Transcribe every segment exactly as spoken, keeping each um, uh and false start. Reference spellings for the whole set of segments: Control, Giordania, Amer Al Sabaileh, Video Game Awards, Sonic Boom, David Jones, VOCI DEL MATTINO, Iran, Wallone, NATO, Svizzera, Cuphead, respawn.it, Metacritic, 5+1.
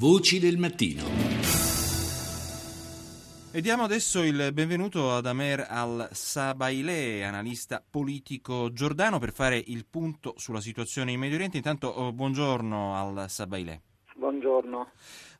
Voci del mattino. E diamo adesso il benvenuto ad Amer Al Sabaileh, analista politico giordano, per fare il punto sulla situazione in Medio Oriente. Intanto buongiorno Al Sabaileh. Buongiorno.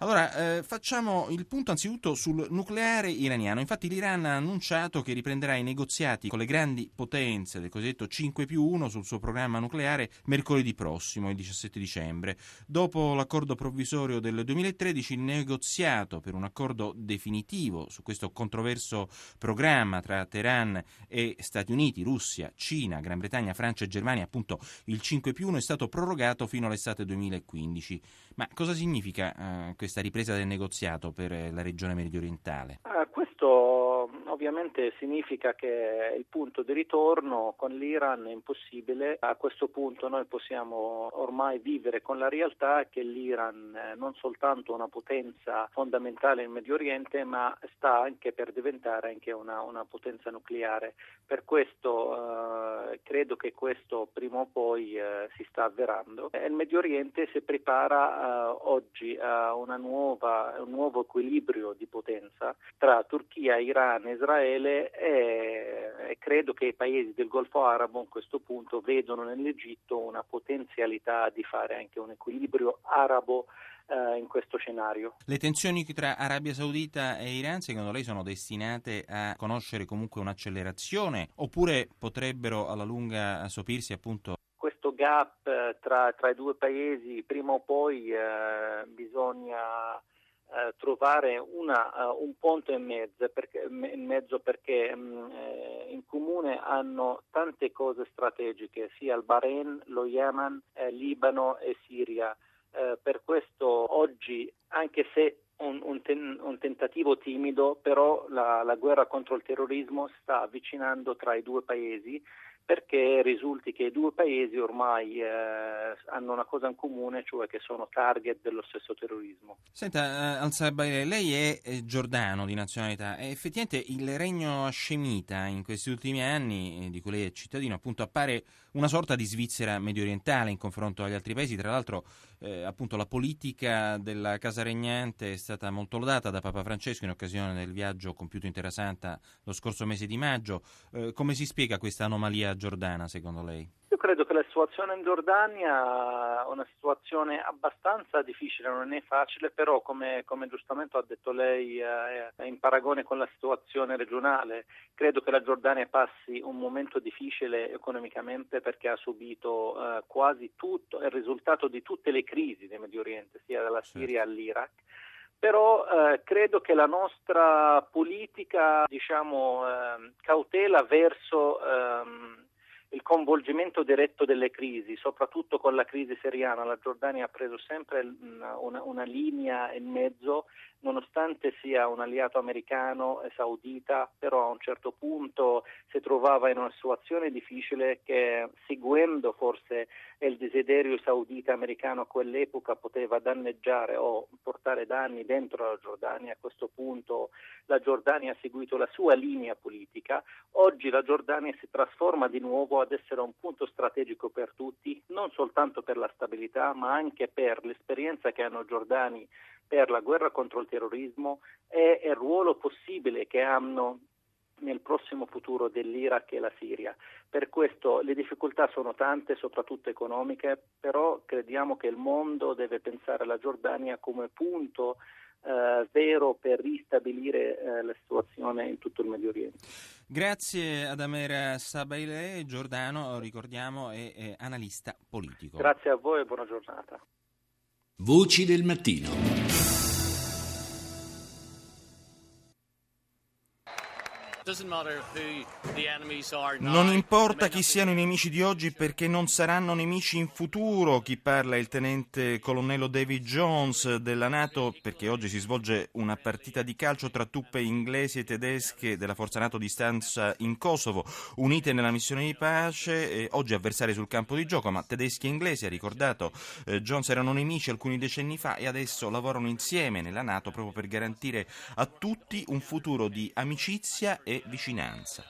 Allora, eh, facciamo il punto anzitutto sul nucleare iraniano. Infatti l'Iran ha annunciato che riprenderà i negoziati con le grandi potenze del cosiddetto cinque più uno sul suo programma nucleare mercoledì prossimo, il diciassette dicembre. Dopo l'accordo provvisorio del duemilatredici, il negoziato per un accordo definitivo su questo controverso programma tra Teheran e Stati Uniti, Russia, Cina, Gran Bretagna, Francia e Germania, appunto il cinque più uno, è stato prorogato fino all'estate duemilaquindici. Ma cosa Cosa significa eh, questa ripresa del negoziato per la regione mediorientale? Ah, questo ovviamente significa che il punto di ritorno con l'Iran è impossibile. A questo punto noi possiamo ormai vivere con la realtà che l'Iran eh, non soltanto è una potenza fondamentale in Medio Oriente, ma sta anche per diventare anche una, una potenza nucleare. Per questo eh, credo che questo prima o poi eh, si sta avverando. E il Medio Oriente si prepara eh, oggi a una nuova, un nuovo equilibrio di potenza tra Turchia, Iran, Israele e, e credo che i paesi del Golfo Arabo a questo punto vedono nell'Egitto una potenzialità di fare anche un equilibrio arabo eh, in questo scenario. Le tensioni tra Arabia Saudita e Iran, secondo lei, sono destinate a conoscere comunque un'accelerazione oppure potrebbero alla lunga sopirsi appunto? Questo gap tra, tra i due paesi prima o poi eh, bisogna eh, trovare una, uh, un ponte in mezzo perché, in, mezzo perché mh, eh, in comune hanno tante cose strategiche, sia il Bahrain, lo Yemen, eh, Libano e Siria. Eh, per questo oggi, anche se Un, un, ten, un tentativo timido, però la, la guerra contro il terrorismo sta avvicinando tra i due paesi, perché risulti che i due paesi ormai eh, hanno una cosa in comune, cioè che sono target dello stesso terrorismo. Senta, eh, Al Sabaileh, lei è eh, giordano di nazionalità e effettivamente il regno hascemita in questi ultimi anni, eh, di cui lei è cittadino, appunto appare una sorta di Svizzera mediorientale in confronto agli altri paesi. Tra l'altro eh, appunto la politica della casa regnante è stata È stata molto lodata da Papa Francesco in occasione del viaggio compiuto in Terra Santa lo scorso mese di maggio. Eh, come si spiega questa anomalia giordana, secondo lei? Io credo che la situazione in Giordania è una situazione abbastanza difficile, non è facile, però come, come giustamente ha detto lei eh, in paragone con la situazione regionale, credo che la Giordania passi un momento difficile economicamente perché ha subito eh, quasi tutto, il risultato di tutte le crisi del Medio Oriente, sia dalla Siria certo. all'Iraq. Però eh, credo che la nostra politica, diciamo, eh, cautela verso ehm, il coinvolgimento diretto delle crisi, soprattutto con la crisi siriana, la Giordania ha preso sempre una, una linea in mezzo, nonostante sia un alleato americano e saudita, però a un certo punto si trovava in una situazione difficile che, seguendo forse il desiderio saudita americano a quell'epoca, poteva danneggiare o portare danni dentro la Giordania. A questo punto la Giordania ha seguito la sua linea politica. Oggi la Giordania si trasforma di nuovo ad essere un punto strategico per tutti, non soltanto per la stabilità, ma anche per l'esperienza che hanno i giordani per la guerra contro il terrorismo e il ruolo possibile che hanno nel prossimo futuro dell'Iraq e la Siria. Per questo le difficoltà sono tante, soprattutto economiche, però crediamo che il mondo deve pensare alla Giordania come punto eh, vero per ristabilire eh, la situazione in tutto il Medio Oriente. Grazie ad Amer Sabaileh, giordano, ricordiamo, e, e analista politico. Grazie a voi e buona giornata. Voci del mattino. Non importa chi siano i nemici di oggi, perché non saranno nemici in futuro. Chi parla è il tenente colonnello David Jones della NATO, perché oggi si svolge una partita di calcio tra truppe inglesi e tedesche della forza NATO di stanza in Kosovo, unite nella missione di pace, e oggi avversari sul campo di gioco, ma tedeschi e inglesi, ha ricordato eh, Jones, erano nemici alcuni decenni fa e adesso lavorano insieme nella NATO proprio per garantire a tutti un futuro di amicizia e vicinanza.